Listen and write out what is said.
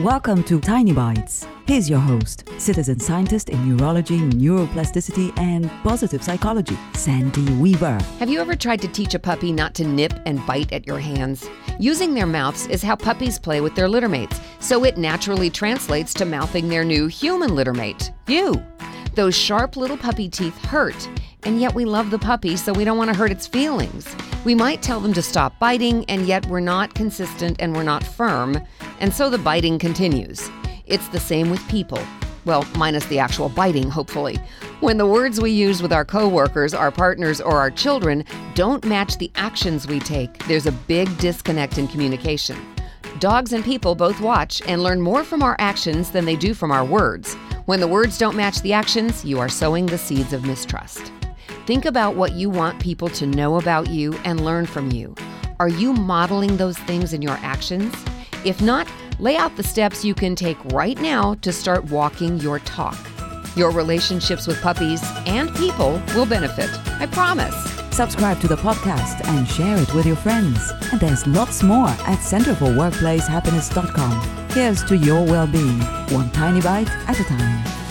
Welcome to Tiny Bites. Here's your host, citizen scientist in neurology, neuroplasticity, and positive psychology, Sandy Weaver. Have you ever tried to teach a puppy not to nip and bite at your hands? Using their mouths is how puppies play with their littermates, so it naturally translates to mouthing their new human littermate, you. Those sharp little puppy teeth hurt, and yet we love the puppy, so we don't want to hurt its feelings. We might tell them to stop biting, and yet we're not consistent and we're not firm, and so the biting continues. It's the same with people. Well, minus the actual biting, hopefully. When the words we use with our coworkers, our partners, or our children don't match the actions we take, there's a big disconnect in communication. Dogs and people both watch and learn more from our actions than they do from our words. When the words don't match the actions, you are sowing the seeds of mistrust. Think about what you want people to know about you and learn from you. Are you modeling those things in your actions? If not, lay out the steps you can take right now to start walking your talk. Your relationships with puppies and people will benefit, I promise. Subscribe to the podcast and share it with your friends. And there's lots more at CenterForWorkplaceHappiness.com. Here's to your well-being, one tiny bite at a time.